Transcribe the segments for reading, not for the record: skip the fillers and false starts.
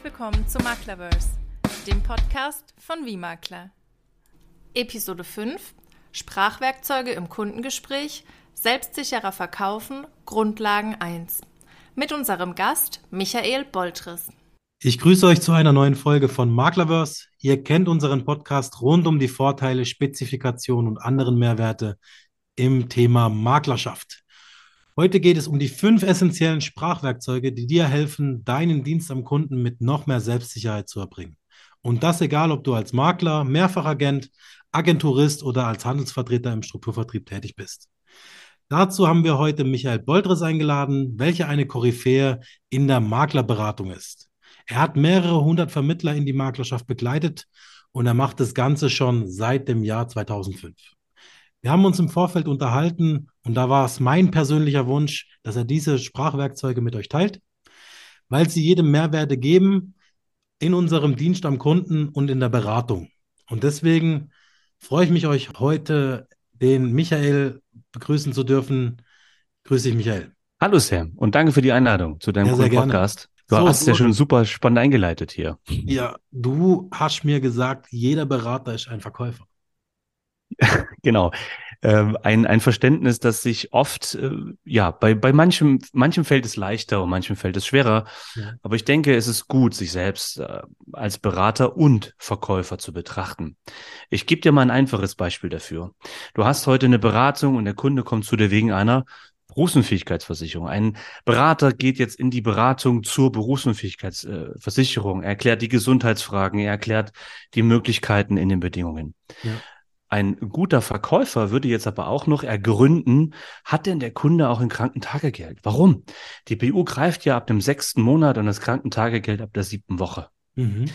herzlich willkommen zu Maklerverse, dem Podcast von wiemakler. Episode 5: Sprachwerkzeuge im Kundengespräch, selbstsicherer Verkaufen, Grundlagen 1. Mit unserem Gast Michael Boltres. Ich grüße euch zu einer neuen Folge von Maklerverse. Ihr kennt unseren Podcast rund um die Vorteile, Spezifikationen und anderen Mehrwerte im Thema Maklerschaft. Heute geht es um die 5 essentiellen Sprachwerkzeuge, die dir helfen, deinen Dienst am Kunden mit noch mehr Selbstsicherheit zu erbringen. Und das egal, ob du als Makler, Mehrfachagent, Agenturist oder als Handelsvertreter im Strukturvertrieb tätig bist. Dazu haben wir heute Michael Boltres eingeladen, welcher eine Koryphäe in der Maklerberatung ist. Er hat mehrere hundert Vermittler in die Maklerschaft begleitet und er macht das Ganze schon seit dem Jahr 2005. Wir haben uns im Vorfeld unterhalten und da war es mein persönlicher Wunsch, dass er diese Sprachwerkzeuge mit euch teilt, weil sie jedem Mehrwerte geben in unserem Dienst am Kunden und in der Beratung. Und deswegen freue ich mich, euch heute den Michael begrüßen zu dürfen. Grüß dich, Michael. Hallo Sam und danke für die Einladung zu deinem coolen Podcast. Gerne. Du hast ja schon super spannend eingeleitet hier. Ja, du hast mir gesagt, jeder Berater ist ein Verkäufer. Genau. Ein Verständnis, das sich oft, bei manchem fällt es leichter und manchem fällt es schwerer. Ja. Aber ich denke, es ist gut, sich selbst als Berater und Verkäufer zu betrachten. Ich gebe dir mal ein einfaches Beispiel dafür. Du hast heute eine Beratung und der Kunde kommt zu dir wegen einer Berufsunfähigkeitsversicherung. Ein Berater geht jetzt in die Beratung zur Berufsunfähigkeitsversicherung. Er erklärt die Gesundheitsfragen, er erklärt die Möglichkeiten in den Bedingungen. Ja. Ein guter Verkäufer würde jetzt aber auch noch ergründen, hat denn der Kunde auch ein Krankentagegeld? Warum? Die BU greift ja ab dem 6. Monat und das Krankentagegeld ab der 7. Woche. Mhm.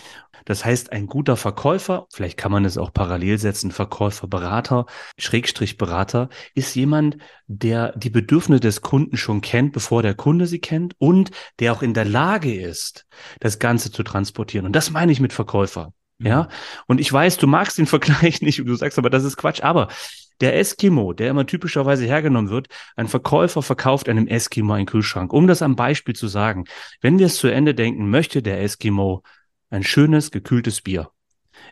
Das heißt, ein guter Verkäufer, vielleicht kann man es auch parallel setzen, Verkäufer, Berater, Schrägstrich Berater, ist jemand, der die Bedürfnisse des Kunden schon kennt, bevor der Kunde sie kennt und der auch in der Lage ist, das Ganze zu transportieren. Und das meine ich mit Verkäufer. Mhm. Ja? Und ich weiß, du magst den Vergleich nicht, du sagst aber, das ist Quatsch, aber der Eskimo, der immer typischerweise hergenommen wird, ein Verkäufer verkauft einem Eskimo einen Kühlschrank. Um das am Beispiel zu sagen, wenn wir es zu Ende denken, möchte der Eskimo ein schönes, gekühltes Bier.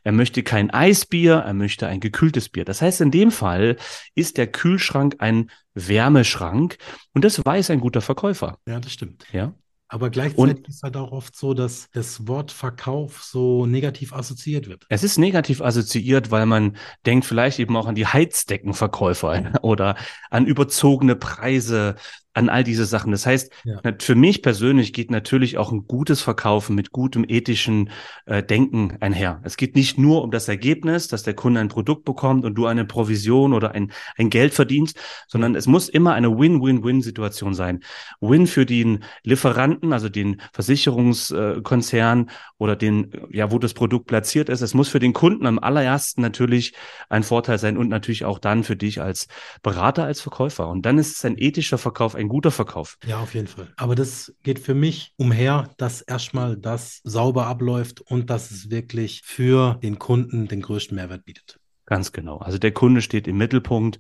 Er möchte kein Eisbier, er möchte ein gekühltes Bier. Das heißt, in dem Fall ist der Kühlschrank ein Wärmeschrank und das weiß ein guter Verkäufer. Ja, das stimmt. Ja. Aber gleichzeitig ist es halt auch oft so, dass das Wort Verkauf so negativ assoziiert wird. Es ist negativ assoziiert, weil man denkt vielleicht eben auch an die Heizdeckenverkäufer oder an überzogene Preise, an all diese Sachen. Das heißt, für mich persönlich geht natürlich auch ein gutes Verkaufen mit gutem ethischen Denken einher. Es geht nicht nur um das Ergebnis, dass der Kunde ein Produkt bekommt und du eine Provision oder ein Geld verdienst, sondern es muss immer eine Win-Win-Win-Situation sein. Win für den Lieferanten, also den Versicherungskonzern oder den, ja, wo das Produkt platziert ist. Es muss für den Kunden am allerersten natürlich ein Vorteil sein und natürlich auch dann für dich als Berater, als Verkäufer. Und dann ist es ein ethischer Verkauf, ein guter Verkauf. Ja, auf jeden Fall. Aber das geht für mich umher, dass erstmal das sauber abläuft und dass es wirklich für den Kunden den größten Mehrwert bietet. Ganz genau. Also der Kunde steht im Mittelpunkt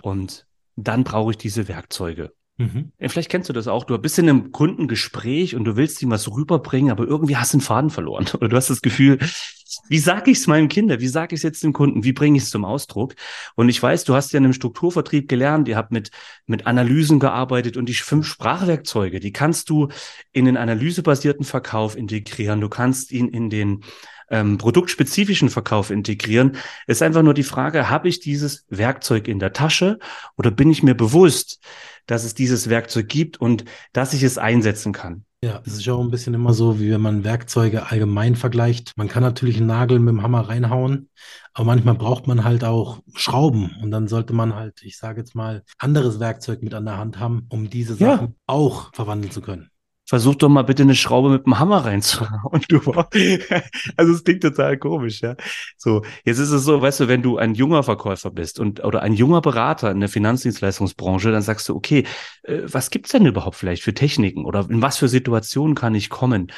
und dann brauche ich diese Werkzeuge. Mhm. Vielleicht kennst du das auch, du bist in einem Kundengespräch und du willst ihm was rüberbringen, aber irgendwie hast du den Faden verloren oder du hast das Gefühl, wie sage ich es meinem Kinder, wie sage ich es jetzt dem Kunden, wie bringe ich es zum Ausdruck? Und ich weiß, du hast ja in einem Strukturvertrieb gelernt, ihr habt mit Analysen gearbeitet und die 5 Sprachwerkzeuge, die kannst du in den analysebasierten Verkauf integrieren, du kannst ihn in den produktspezifischen Verkauf integrieren. Ist einfach nur die Frage, habe ich dieses Werkzeug in der Tasche oder bin ich mir bewusst, dass es dieses Werkzeug gibt und dass ich es einsetzen kann? Ja, es ist ja auch ein bisschen immer so, wie wenn man Werkzeuge allgemein vergleicht. Man kann natürlich einen Nagel mit dem Hammer reinhauen, aber manchmal braucht man halt auch Schrauben und dann sollte man halt, ich sage jetzt mal, anderes Werkzeug mit an der Hand haben, um diese Sachen auch verwandeln zu können. Versuch doch mal bitte eine Schraube mit dem Hammer reinzuhauen. Also es klingt total komisch, ja. So, jetzt ist es so, weißt du, wenn du ein junger Verkäufer bist oder ein junger Berater in der Finanzdienstleistungsbranche, dann sagst du, okay, was gibt's denn überhaupt vielleicht für Techniken oder in was für Situationen kann ich kommen?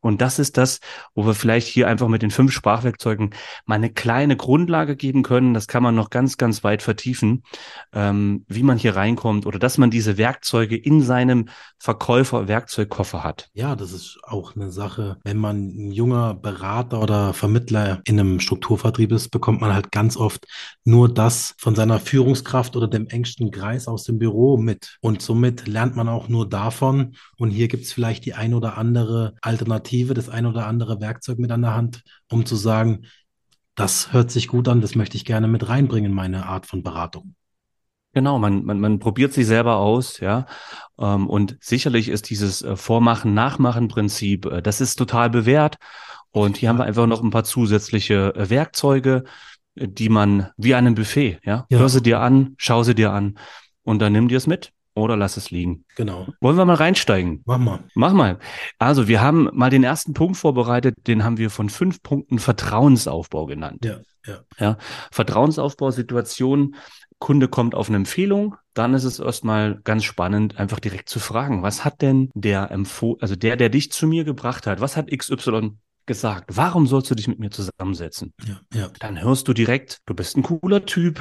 Und das ist das, wo wir vielleicht hier einfach mit den 5 Sprachwerkzeugen mal eine kleine Grundlage geben können. Das kann man noch ganz, ganz weit vertiefen, wie man hier reinkommt oder dass man diese Werkzeuge in seinem Verkäufer-Werkzeugkoffer hat. Ja, das ist auch eine Sache. Wenn man ein junger Berater oder Vermittler in einem Strukturvertrieb ist, bekommt man halt ganz oft nur das von seiner Führungskraft oder dem engsten Kreis aus dem Büro mit. Und somit lernt man auch nur davon. Und hier gibt es vielleicht die ein oder andere Alternative, das ein oder andere Werkzeug mit an der Hand, um zu sagen, das hört sich gut an, das möchte ich gerne mit reinbringen, meine Art von Beratung. Genau, man probiert sich selber aus, ja. Und sicherlich ist dieses Vormachen-Nachmachen-Prinzip, das ist total bewährt. Und hier haben wir einfach noch ein paar zusätzliche Werkzeuge, die man wie an einem Buffet, ja. Hör sie dir an, schau sie dir an und dann nimm dir es mit. Oder lass es liegen. Genau. Wollen wir mal reinsteigen? Mach mal. Also wir haben mal den ersten Punkt vorbereitet, den haben wir von 5 Punkten Vertrauensaufbau genannt. Ja. Vertrauensaufbausituation, Kunde kommt auf eine Empfehlung, dann ist es erstmal ganz spannend, einfach direkt zu fragen, was hat denn der dich zu mir gebracht hat, was hat XY gesagt, warum sollst du dich mit mir zusammensetzen? Ja. Dann hörst du direkt, du bist ein cooler Typ,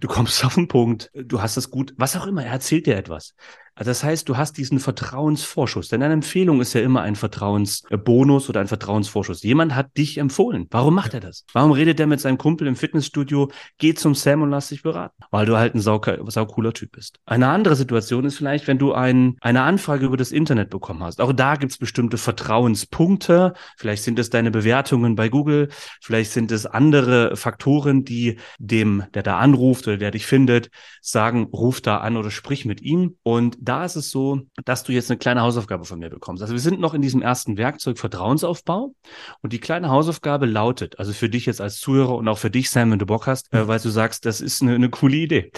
du kommst auf den Punkt, du hast es gut, was auch immer, er erzählt dir etwas. Also das heißt, du hast diesen Vertrauensvorschuss, denn eine Empfehlung ist ja immer ein Vertrauensbonus oder ein Vertrauensvorschuss. Jemand hat dich empfohlen. Warum macht er das? Warum redet er mit seinem Kumpel im Fitnessstudio, geh zum Sam und lass dich beraten? Weil du halt ein saucooler Typ bist. Eine andere Situation ist vielleicht, wenn du eine Anfrage über das Internet bekommen hast. Auch da gibt es bestimmte Vertrauenspunkte. Vielleicht sind es deine Bewertungen bei Google. Vielleicht sind es andere Faktoren, die dem, der da anruft, oder der dich findet, sagen, ruf da an oder sprich mit ihm. Und da ist es so, dass du jetzt eine kleine Hausaufgabe von mir bekommst. Also wir sind noch in diesem ersten Werkzeug Vertrauensaufbau und die kleine Hausaufgabe lautet, also für dich jetzt als Zuhörer und auch für dich, Sam, wenn du Bock hast, weil du sagst, das ist eine coole Idee.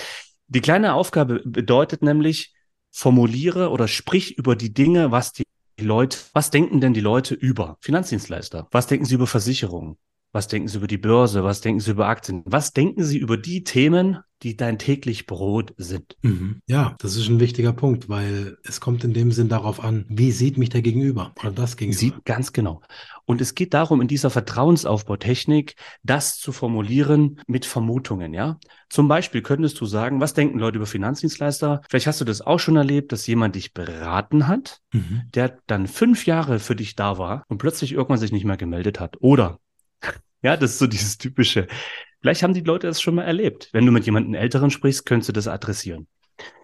Die kleine Aufgabe bedeutet nämlich, formuliere oder sprich über die Dinge, was denken denn die Leute über Finanzdienstleister? Was denken sie über Versicherungen? Was denken Sie über die Börse? Was denken Sie über Aktien? Was denken Sie über die Themen, die dein täglich Brot sind? Mhm. Ja, das ist ein wichtiger Punkt, weil es kommt in dem Sinn darauf an, wie sieht mich der Gegenüber oder das Gegenüber? Ganz genau. Und es geht darum, in dieser Vertrauensaufbautechnik das zu formulieren mit Vermutungen, ja? Zum Beispiel könntest du sagen, was denken Leute über Finanzdienstleister? Vielleicht hast du das auch schon erlebt, dass jemand dich beraten hat, der dann 5 Jahre für dich da war und plötzlich irgendwann sich nicht mehr gemeldet hat. Oder ja, das ist so dieses typische. Vielleicht haben die Leute das schon mal erlebt. Wenn du mit jemandem Älteren sprichst, könntest du das adressieren.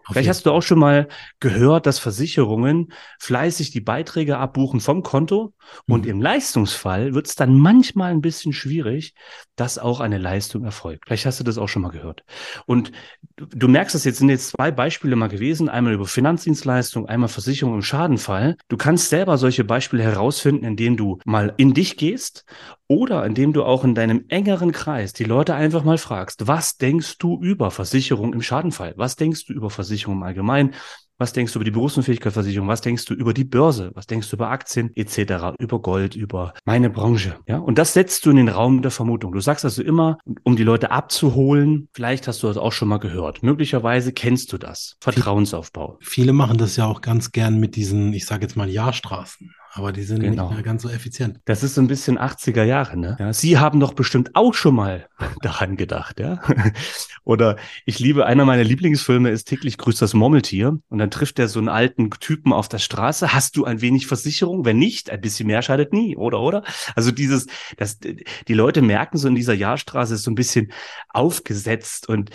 Vielleicht hast du auch schon mal gehört, dass Versicherungen fleißig die Beiträge abbuchen vom Konto. Und im Leistungsfall wird es dann manchmal ein bisschen schwierig, dass auch eine Leistung erfolgt. Vielleicht hast du das auch schon mal gehört. Und du merkst es jetzt, sind jetzt 2 Beispiele mal gewesen. Einmal über Finanzdienstleistung, einmal Versicherung im Schadenfall. Du kannst selber solche Beispiele herausfinden, indem du mal in dich gehst oder indem du auch in deinem engeren Kreis die Leute einfach mal fragst, was denkst du über Versicherung im Schadenfall? Was denkst du über Versicherung im Allgemeinen? Was denkst du über die Berufsunfähigkeitsversicherung? Was denkst du über die Börse? Was denkst du über Aktien etc., über Gold, über meine Branche? Ja, und das setzt du in den Raum der Vermutung. Du sagst also immer, um die Leute abzuholen, vielleicht hast du das auch schon mal gehört. Möglicherweise kennst du das. Vertrauensaufbau. Viele machen das ja auch ganz gern mit diesen, ich sage jetzt mal, Ja-Straßen. Aber die sind nicht mehr ganz so effizient. Das ist so ein bisschen 80er Jahre, ne? Ja, Sie haben doch bestimmt auch schon mal daran gedacht, ja? Oder einer meiner Lieblingsfilme ist täglich grüßt das Murmeltier. Und dann trifft er so einen alten Typen auf der Straße. Hast du ein wenig Versicherung? Wenn nicht, ein bisschen mehr schadet nie, oder? Also die Leute merken so in dieser Jahrstraße ist so ein bisschen aufgesetzt und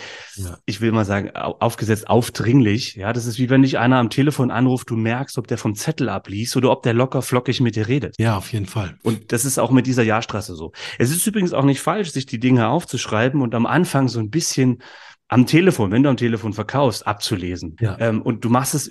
ich will mal sagen, aufgesetzt, aufdringlich. Ja, das ist wie wenn dich einer am Telefon anruft, du merkst, ob der vom Zettel abliest oder ob der locker flockig mit dir redet. Ja, auf jeden Fall. Und das ist auch mit dieser Jahrstraße so. Es ist übrigens auch nicht falsch, sich die Dinge aufzuschreiben und am Anfang so ein bisschen am Telefon, wenn du am Telefon verkaufst, abzulesen. Ja. Und du machst es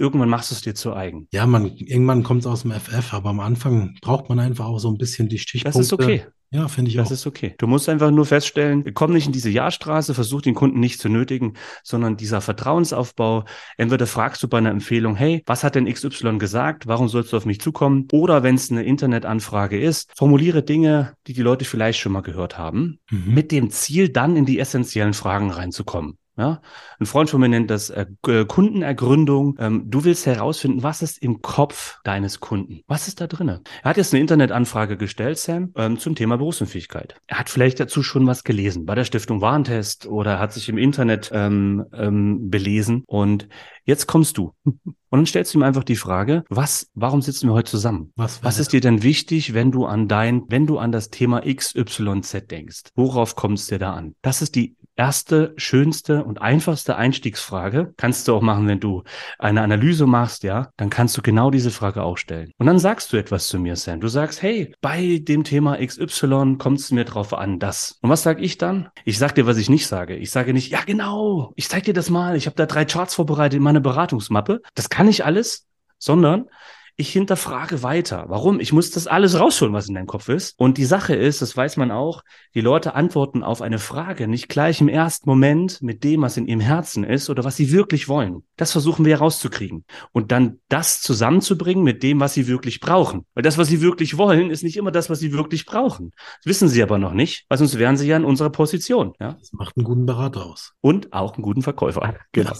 dir zu eigen. Ja, irgendwann kommt es aus dem FF, aber am Anfang braucht man einfach auch so ein bisschen die Stichpunkte. Das ist okay. Ja, finde ich auch. Das ist okay. Du musst einfach nur feststellen, komm nicht in diese Ja-Straße, versuch den Kunden nicht zu nötigen, sondern dieser Vertrauensaufbau. Entweder fragst du bei einer Empfehlung, hey, was hat denn XY gesagt? Warum sollst du auf mich zukommen? Oder wenn es eine Internetanfrage ist, formuliere Dinge, die Leute vielleicht schon mal gehört haben, mit dem Ziel, dann in die essentiellen Fragen reinzukommen. Ja? Ein Freund von mir nennt das Kundenergründung. Du willst herausfinden, was ist im Kopf deines Kunden? Was ist da drin? Er hat jetzt eine Internetanfrage gestellt, Sam, zum Thema Berufsunfähigkeit. Er hat vielleicht dazu schon was gelesen bei der Stiftung Warentest oder hat sich im Internet belesen. Und jetzt kommst du. Und dann stellst du ihm einfach die Frage, warum sitzen wir heute zusammen? Was ist dir denn wichtig, wenn du an das Thema XYZ denkst? Worauf kommt es dir da an? Das ist die erste, schönste und einfachste Einstiegsfrage. Kannst du auch machen, wenn du eine Analyse machst, ja, dann kannst du genau diese Frage auch stellen. Und dann sagst du etwas zu mir, Sam. Du sagst, hey, bei dem Thema XY kommt es mir drauf an, das. Und was sage ich dann? Ich sage dir, was ich nicht sage. Ich sage nicht, ja genau, ich zeig dir das mal. Ich habe da 3 Charts vorbereitet in meiner Beratungsmappe. Das kann nicht alles, sondern ich hinterfrage weiter. Warum? Ich muss das alles rausholen, was in deinem Kopf ist. Und die Sache ist, das weiß man auch, die Leute antworten auf eine Frage nicht gleich im ersten Moment mit dem, was in ihrem Herzen ist oder was sie wirklich wollen. Das versuchen wir herauszukriegen. Und dann das zusammenzubringen mit dem, was sie wirklich brauchen. Weil das, was sie wirklich wollen, ist nicht immer das, was sie wirklich brauchen. Das wissen sie aber noch nicht, weil sonst wären sie ja in unserer Position. Ja? Das macht einen guten Berater aus. Und auch einen guten Verkäufer. Genau.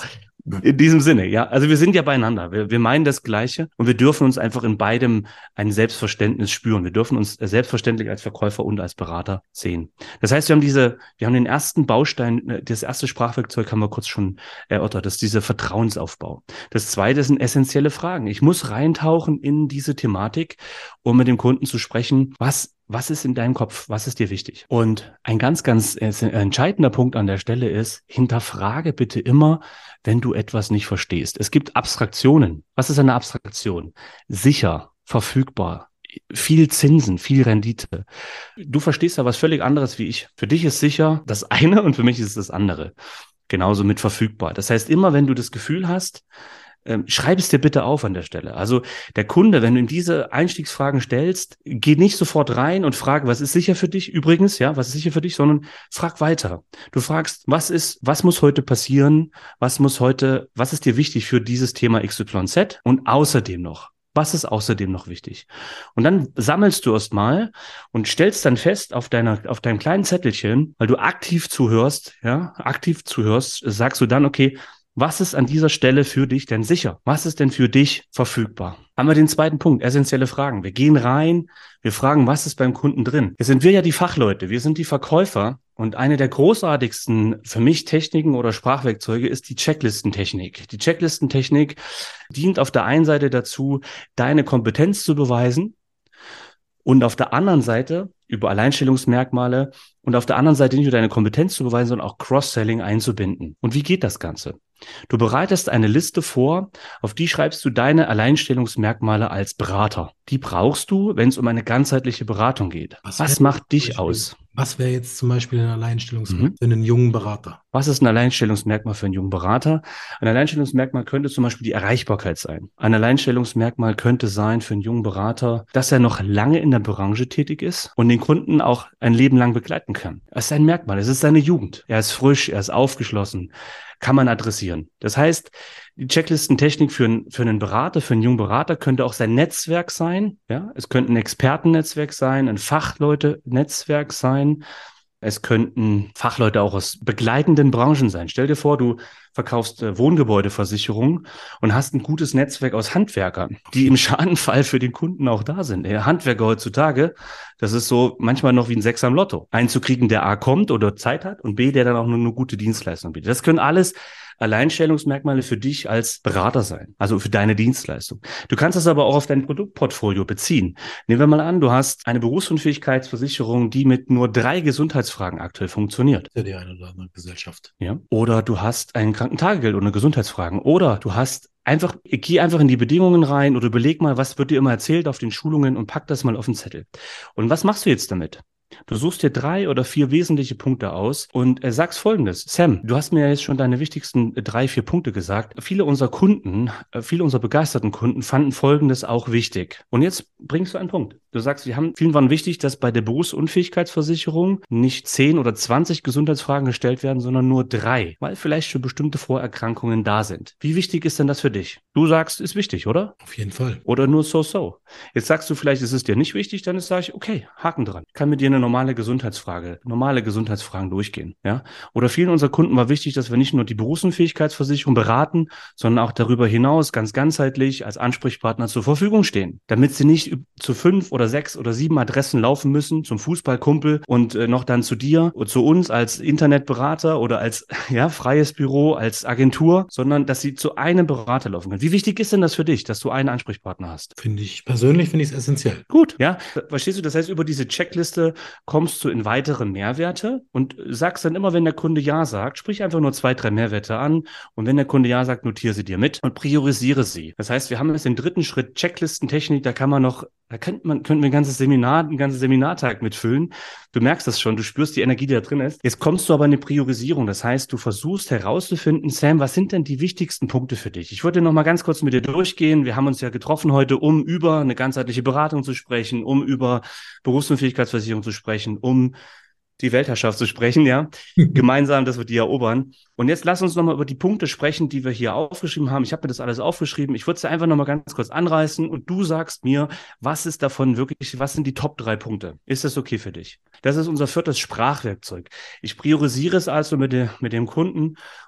In diesem Sinne, ja. Also wir sind ja beieinander. Wir meinen das Gleiche und wir dürfen uns einfach in beidem ein Selbstverständnis spüren. Wir dürfen uns selbstverständlich als Verkäufer und als Berater sehen. Das heißt, wir haben den ersten Baustein, das erste Sprachwerkzeug haben wir kurz schon erörtert, das ist dieser Vertrauensaufbau. Das zweite sind essentielle Fragen. Ich muss reintauchen in diese Thematik, um mit dem Kunden zu sprechen, was ist in deinem Kopf? Was ist dir wichtig? Und ein ganz, ganz entscheidender Punkt an der Stelle ist, hinterfrage bitte immer, wenn du etwas nicht verstehst. Es gibt Abstraktionen. Was ist eine Abstraktion? Sicher, verfügbar, viel Zinsen, viel Rendite. Du verstehst ja was völlig anderes wie ich. Für dich ist sicher das eine und für mich ist das andere. Genauso mit verfügbar. Das heißt, immer wenn du das Gefühl hast, schreib es dir bitte auf an der Stelle. Also der Kunde, wenn du ihm diese Einstiegsfragen stellst, geh nicht sofort rein und frag, was ist sicher für dich übrigens, ja, was ist sicher für dich, sondern frag weiter. Du fragst, was muss heute passieren, was ist dir wichtig für dieses Thema XYZ und außerdem noch. Was ist außerdem noch wichtig? Und dann sammelst du erstmal und stellst dann fest auf deinem kleinen Zettelchen, weil du aktiv zuhörst, sagst du dann, okay, was ist an dieser Stelle für dich denn sicher? Was ist denn für dich verfügbar? Haben wir den zweiten Punkt, essentielle Fragen. Wir gehen rein, wir fragen, was ist beim Kunden drin? Jetzt sind wir ja die Fachleute, wir sind die Verkäufer. Und eine der großartigsten für mich Techniken oder Sprachwerkzeuge ist die Checklistentechnik. Die Checklistentechnik dient auf der einen Seite dazu, deine Kompetenz zu beweisen und auf der anderen Seite über Alleinstellungsmerkmale und auf der anderen Seite nicht nur deine Kompetenz zu beweisen, sondern auch Cross-Selling einzubinden. Und wie geht das Ganze? Du bereitest eine Liste vor, auf die schreibst du deine Alleinstellungsmerkmale als Berater. Die brauchst du, wenn es um eine ganzheitliche Beratung geht. Was macht dich aus? Was wäre jetzt zum Beispiel ein Alleinstellungsmerkmal für einen jungen Berater? Was ist ein Alleinstellungsmerkmal für einen jungen Berater? Ein Alleinstellungsmerkmal könnte zum Beispiel die Erreichbarkeit sein. Ein Alleinstellungsmerkmal könnte sein für einen jungen Berater, dass er noch lange in der Branche tätig ist und den Kunden auch ein Leben lang begleiten kann. Das ist ein Merkmal, es ist seine Jugend. Er ist frisch, er ist aufgeschlossen, kann man adressieren. Das heißt, die Checklistentechnik für einen jungen Berater könnte auch sein Netzwerk sein. Ja? Es könnte ein Expertennetzwerk sein, ein Fachleute-Netzwerk sein. Es könnten Fachleute auch aus begleitenden Branchen sein. Stell dir vor, du verkaufst Wohngebäudeversicherungen und hast ein gutes Netzwerk aus Handwerkern, die im Schadenfall für den Kunden auch da sind. Handwerker heutzutage, das ist so manchmal noch wie ein Sechser im Lotto. Einen zu kriegen, der A kommt oder Zeit hat und B, der dann auch nur eine gute Dienstleistung bietet. Das können alles Alleinstellungsmerkmale für dich als Berater sein, also für deine Dienstleistung. Du kannst das aber auch auf dein Produktportfolio beziehen. Nehmen wir mal an, du hast eine Berufsunfähigkeitsversicherung, die mit nur 3 Gesundheitsfragen aktuell funktioniert. Ja, die eine oder andere Gesellschaft. Ja. Oder du hast ein Krankentagegeld ohne Gesundheitsfragen. Oder du hast geh einfach in die Bedingungen rein oder überleg mal, was wird dir immer erzählt auf den Schulungen und pack das mal auf den Zettel. Und was machst du jetzt damit? Du suchst dir 3 oder 4 wesentliche Punkte aus und sagst Folgendes. Sam, du hast mir ja jetzt schon deine wichtigsten 3, 4 Punkte gesagt. Viele unserer begeisterten Kunden fanden Folgendes auch wichtig. Und jetzt bringst du einen Punkt. Du sagst, vielen war wichtig, dass bei der Berufsunfähigkeitsversicherung nicht 10 oder 20 Gesundheitsfragen gestellt werden, sondern nur 3, weil vielleicht schon bestimmte Vorerkrankungen da sind. Wie wichtig ist denn das für dich? Du sagst, ist wichtig, oder? Auf jeden Fall. Oder nur so. Jetzt sagst du vielleicht, ist es dir nicht wichtig, dann sage ich, okay, Haken dran. Ich kann mit dir eine normale Gesundheitsfragen durchgehen, ja? Oder vielen unserer Kunden war wichtig, dass wir nicht nur die Berufsunfähigkeitsversicherung beraten, sondern auch darüber hinaus ganz ganzheitlich als Ansprechpartner zur Verfügung stehen, damit sie nicht zu 5 oder 6 oder 7 Adressen laufen müssen, zum Fußballkumpel und noch dann zu dir und zu uns als Internetberater oder als freies Büro, als Agentur, sondern dass sie zu einem Berater laufen können. Wie wichtig ist denn das für dich, dass du einen Ansprechpartner hast? Finde ich es essentiell. Gut, ja. Verstehst du? Das heißt, über diese Checkliste kommst du in weitere Mehrwerte und sagst dann immer, wenn der Kunde Ja sagt, sprich einfach nur 2, 3 Mehrwerte an und wenn der Kunde Ja sagt, notiere sie dir mit und priorisiere sie. Das heißt, wir haben jetzt den dritten Schritt Checklistentechnik, da könnten wir einen ganzen Seminartag mitfüllen. Du merkst das schon, du spürst die Energie, die da drin ist. Jetzt kommst du aber in eine Priorisierung. Das heißt, du versuchst herauszufinden, Sam, was sind denn die wichtigsten Punkte für dich? Ich wollte noch mal ganz kurz mit dir durchgehen. Wir haben uns ja getroffen heute, um über eine ganzheitliche Beratung zu sprechen, um über Berufsunfähigkeitsversicherung zu sprechen, um die Weltherrschaft zu sprechen, ja, gemeinsam, dass wir die erobern. Und jetzt lass uns nochmal über die Punkte sprechen, die wir hier aufgeschrieben haben. Ich habe mir das alles aufgeschrieben. Ich würde es einfach nochmal ganz kurz anreißen und du sagst mir, was ist davon wirklich, was sind die Top 3 Punkte? Ist das okay für dich? Das ist unser viertes Sprachwerkzeug. Ich priorisiere es also mit dem Kunden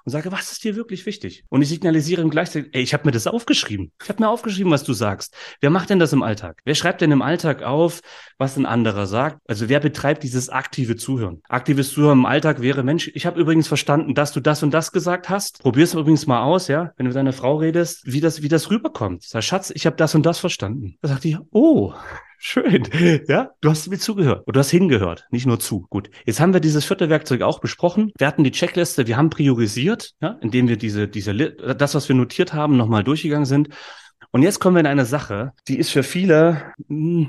und sage, was ist dir wirklich wichtig? Und ich signalisiere ihm gleichzeitig, ich habe mir das aufgeschrieben. Ich habe mir aufgeschrieben, was du sagst. Wer macht denn das im Alltag? Wer schreibt denn im Alltag auf, was ein anderer sagt? Also wer betreibt dieses aktive Zuhören? Aktives Zuhören im Alltag wäre, Mensch, ich habe übrigens verstanden, dass du das und das gesagt hast. Probier es übrigens mal aus, ja, wenn du mit deiner Frau redest, wie das rüberkommt. Sag, Schatz, ich habe das und das verstanden. Da sagt die, oh, schön, ja, du hast mir zugehört und du hast hingehört, nicht nur zu. Gut, jetzt haben wir dieses vierte Werkzeug auch besprochen. Wir hatten die Checkliste, wir haben priorisiert, ja, indem wir das, was wir notiert haben, nochmal durchgegangen sind. Und jetzt kommen wir in eine Sache, die ist für viele,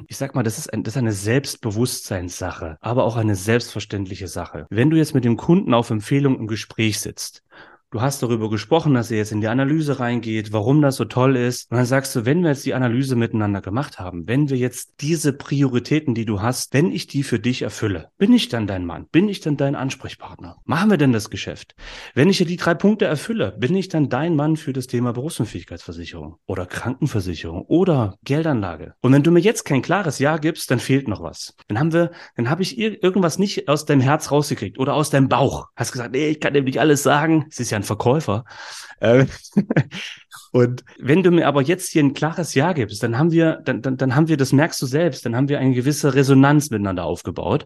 ich sag mal, das ist eine Selbstbewusstseinssache, aber auch eine selbstverständliche Sache. Wenn du jetzt mit dem Kunden auf Empfehlung im Gespräch sitzt, du hast darüber gesprochen, dass ihr jetzt in die Analyse reingeht, warum das so toll ist. Und dann sagst du, wenn wir jetzt die Analyse miteinander gemacht haben, wenn wir jetzt diese Prioritäten, die du hast, wenn ich die für dich erfülle, bin ich dann dein Mann? Bin ich dann dein Ansprechpartner? Machen wir denn das Geschäft? Wenn ich dir die 3 Punkte erfülle, bin ich dann dein Mann für das Thema Berufsunfähigkeitsversicherung oder Krankenversicherung oder Geldanlage? Und wenn du mir jetzt kein klares Ja gibst, dann fehlt noch was. Dann habe ich irgendwas nicht aus deinem Herz rausgekriegt oder aus deinem Bauch. Hast gesagt, nee, ich kann dem nicht alles sagen. Es ist ja ein Verkäufer. Und wenn du mir aber jetzt hier ein klares Ja gibst, dann haben wir, das merkst du selbst, dann haben wir eine gewisse Resonanz miteinander aufgebaut.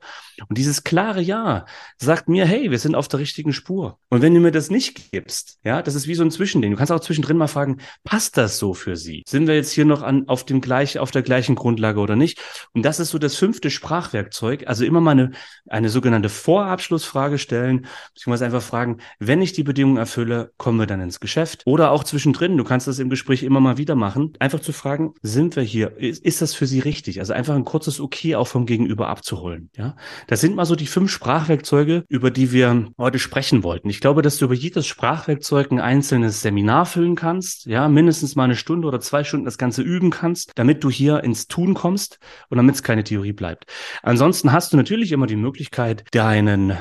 Und dieses klare Ja sagt mir, hey, wir sind auf der richtigen Spur. Und wenn du mir das nicht gibst, ja, das ist wie so ein Zwischending. Du kannst auch zwischendrin mal fragen, passt das so für Sie? Sind wir jetzt hier noch auf der gleichen Grundlage oder nicht? Und das ist so das 5. Sprachwerkzeug. Also immer mal eine sogenannte Vorabschlussfrage stellen, beziehungsweise einfach fragen, wenn ich die Bedingungen erfülle, kommen wir dann ins Geschäft. Oder auch zwischendrin, du kannst das im Gespräch immer mal wieder machen, einfach zu fragen, sind wir hier, ist das für Sie richtig? Also einfach ein kurzes Okay auch vom Gegenüber abzuholen. Ja, das sind mal so die 5 Sprachwerkzeuge, über die wir heute sprechen wollten. Ich glaube, dass du über jedes Sprachwerkzeug ein einzelnes Seminar füllen kannst, ja, mindestens mal eine Stunde oder 2 Stunden das Ganze üben kannst, damit du hier ins Tun kommst und damit es keine Theorie bleibt. Ansonsten hast du natürlich immer die Möglichkeit, deinen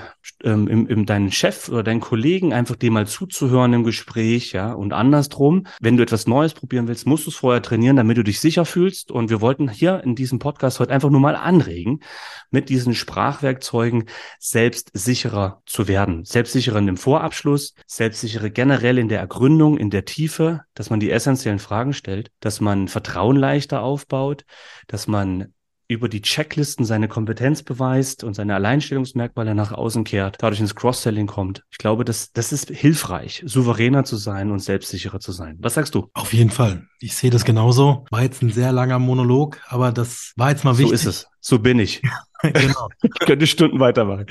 Chef oder deinen Kollegen einfach dem mal zuzuhören im Gespräch, ja, und andersrum. Wenn du etwas Neues probieren willst, musst du es vorher trainieren, damit du dich sicher fühlst. Und wir wollten hier in diesem Podcast heute einfach nur mal anregen, mit diesen Sprachwerkzeugen selbstsicherer zu werden. Selbstsicherer in dem Vorabschluss, selbstsicherer generell in der Ergründung, in der Tiefe, dass man die essentiellen Fragen stellt, dass man Vertrauen leichter aufbaut, dass man über die Checklisten seine Kompetenz beweist und seine Alleinstellungsmerkmale nach außen kehrt, dadurch ins Cross-Selling kommt. Ich glaube, das ist hilfreich, souveräner zu sein und selbstsicherer zu sein. Was sagst du? Auf jeden Fall. Ich sehe das genauso. War jetzt ein sehr langer Monolog, aber das war jetzt mal wichtig. So ist es. So bin ich. Genau. Ich könnte Stunden weitermachen.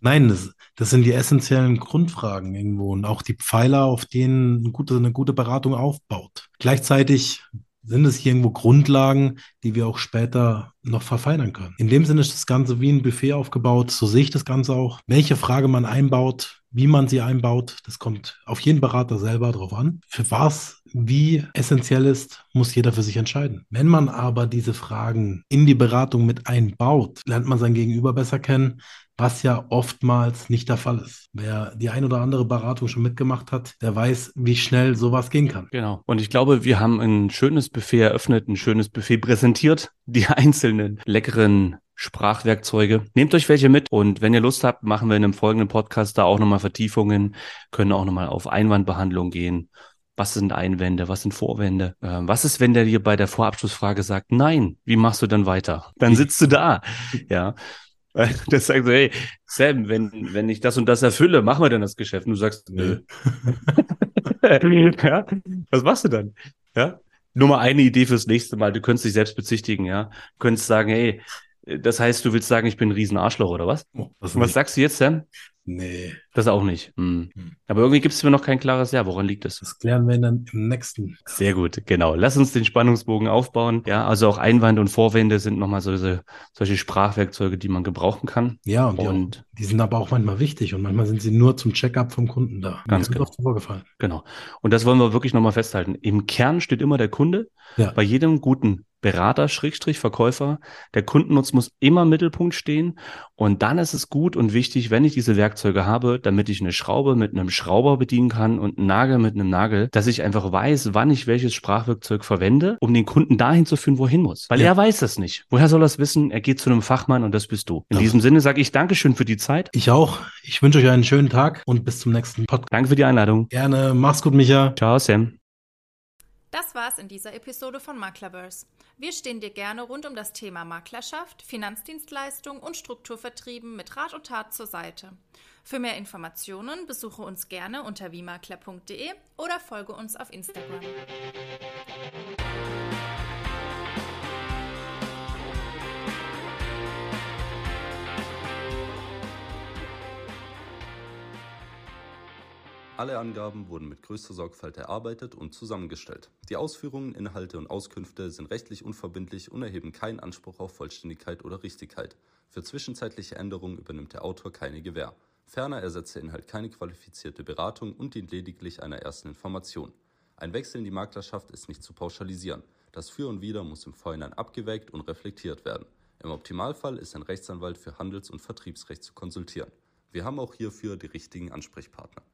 Nein, das sind die essentiellen Grundfragen irgendwo und auch die Pfeiler, auf denen eine gute Beratung aufbaut. Gleichzeitig sind es irgendwo Grundlagen, die wir auch später noch verfeinern können. In dem Sinne ist das Ganze wie ein Buffet aufgebaut, so sehe ich das Ganze auch. Welche Frage man einbaut, wie man sie einbaut, das kommt auf jeden Berater selber drauf an. Für was, wie essentiell ist, muss jeder für sich entscheiden. Wenn man aber diese Fragen in die Beratung mit einbaut, lernt man sein Gegenüber besser kennen, was ja oftmals nicht der Fall ist. Wer die ein oder andere Beratung schon mitgemacht hat, der weiß, wie schnell sowas gehen kann. Genau. Und ich glaube, wir haben ein schönes Buffet eröffnet, ein schönes Buffet präsentiert, die einzelnen leckeren Sprachwerkzeuge. Nehmt euch welche mit und wenn ihr Lust habt, machen wir in einem folgenden Podcast da auch nochmal Vertiefungen, können auch nochmal auf Einwandbehandlung gehen. Was sind Einwände, was sind Vorwände? Was ist, wenn der dir bei der Vorabschlussfrage sagt, nein, wie machst du dann weiter? Dann sitzt du da. Ja. Das sagt so, hey, Sam, wenn ich das und das erfülle, machen wir dann das Geschäft. Und du sagst, nö. Ja? Was machst du dann? Ja? Nur mal eine Idee fürs nächste Mal. Du könntest dich selbst bezichtigen, ja. Du könntest sagen, hey, das heißt, du willst sagen, ich bin ein Riesenarschloch, oder was? Oh, was sagst du jetzt, Sam? Nee. Das auch nicht. Hm. Aber irgendwie gibt es mir noch kein klares Ja. Woran liegt das? Das klären wir dann im nächsten. Sehr gut, genau. Lass uns den Spannungsbogen aufbauen. Ja, also auch Einwand und Vorwände sind nochmal solche Sprachwerkzeuge, die man gebrauchen kann. Ja, und die sind aber auch manchmal wichtig und manchmal sind sie nur zum Check-up vom Kunden da. Ganz genau. Genau. Und das wollen wir wirklich nochmal festhalten. Im Kern steht immer der Kunde. Ja. Bei jedem guten Berater, Schrägstrich, Verkäufer, der Kundennutz muss immer im Mittelpunkt stehen und dann ist es gut und wichtig, wenn ich diese Werkzeuge habe, damit ich eine Schraube mit einem Schrauber bedienen kann und einen Nagel mit einem Nagel, dass ich einfach weiß, wann ich welches Sprachwerkzeug verwende, um den Kunden dahin zu führen, wo er hin muss. Weil er weiß das nicht. Woher soll er es wissen? Er geht zu einem Fachmann und das bist du. In diesem Sinne sage ich Dankeschön für die Zeit. Ich auch. Ich wünsche euch einen schönen Tag und bis zum nächsten Podcast. Danke für die Einladung. Gerne. Mach's gut, Micha. Ciao, Sam. Das war's in dieser Episode von Maklerverse. Wir stehen dir gerne rund um das Thema Maklerschaft, Finanzdienstleistung und Strukturvertrieben mit Rat und Tat zur Seite. Für mehr Informationen besuche uns gerne unter wiemakler.de oder folge uns auf Instagram. Alle Angaben wurden mit größter Sorgfalt erarbeitet und zusammengestellt. Die Ausführungen, Inhalte und Auskünfte sind rechtlich unverbindlich und erheben keinen Anspruch auf Vollständigkeit oder Richtigkeit. Für zwischenzeitliche Änderungen übernimmt der Autor keine Gewähr. Ferner ersetzt der Inhalt keine qualifizierte Beratung und dient lediglich einer ersten Information. Ein Wechsel in die Maklerschaft ist nicht zu pauschalisieren. Das Für und Wider muss im Vorhinein abgewägt und reflektiert werden. Im Optimalfall ist ein Rechtsanwalt für Handels- und Vertriebsrecht zu konsultieren. Wir haben auch hierfür die richtigen Ansprechpartner.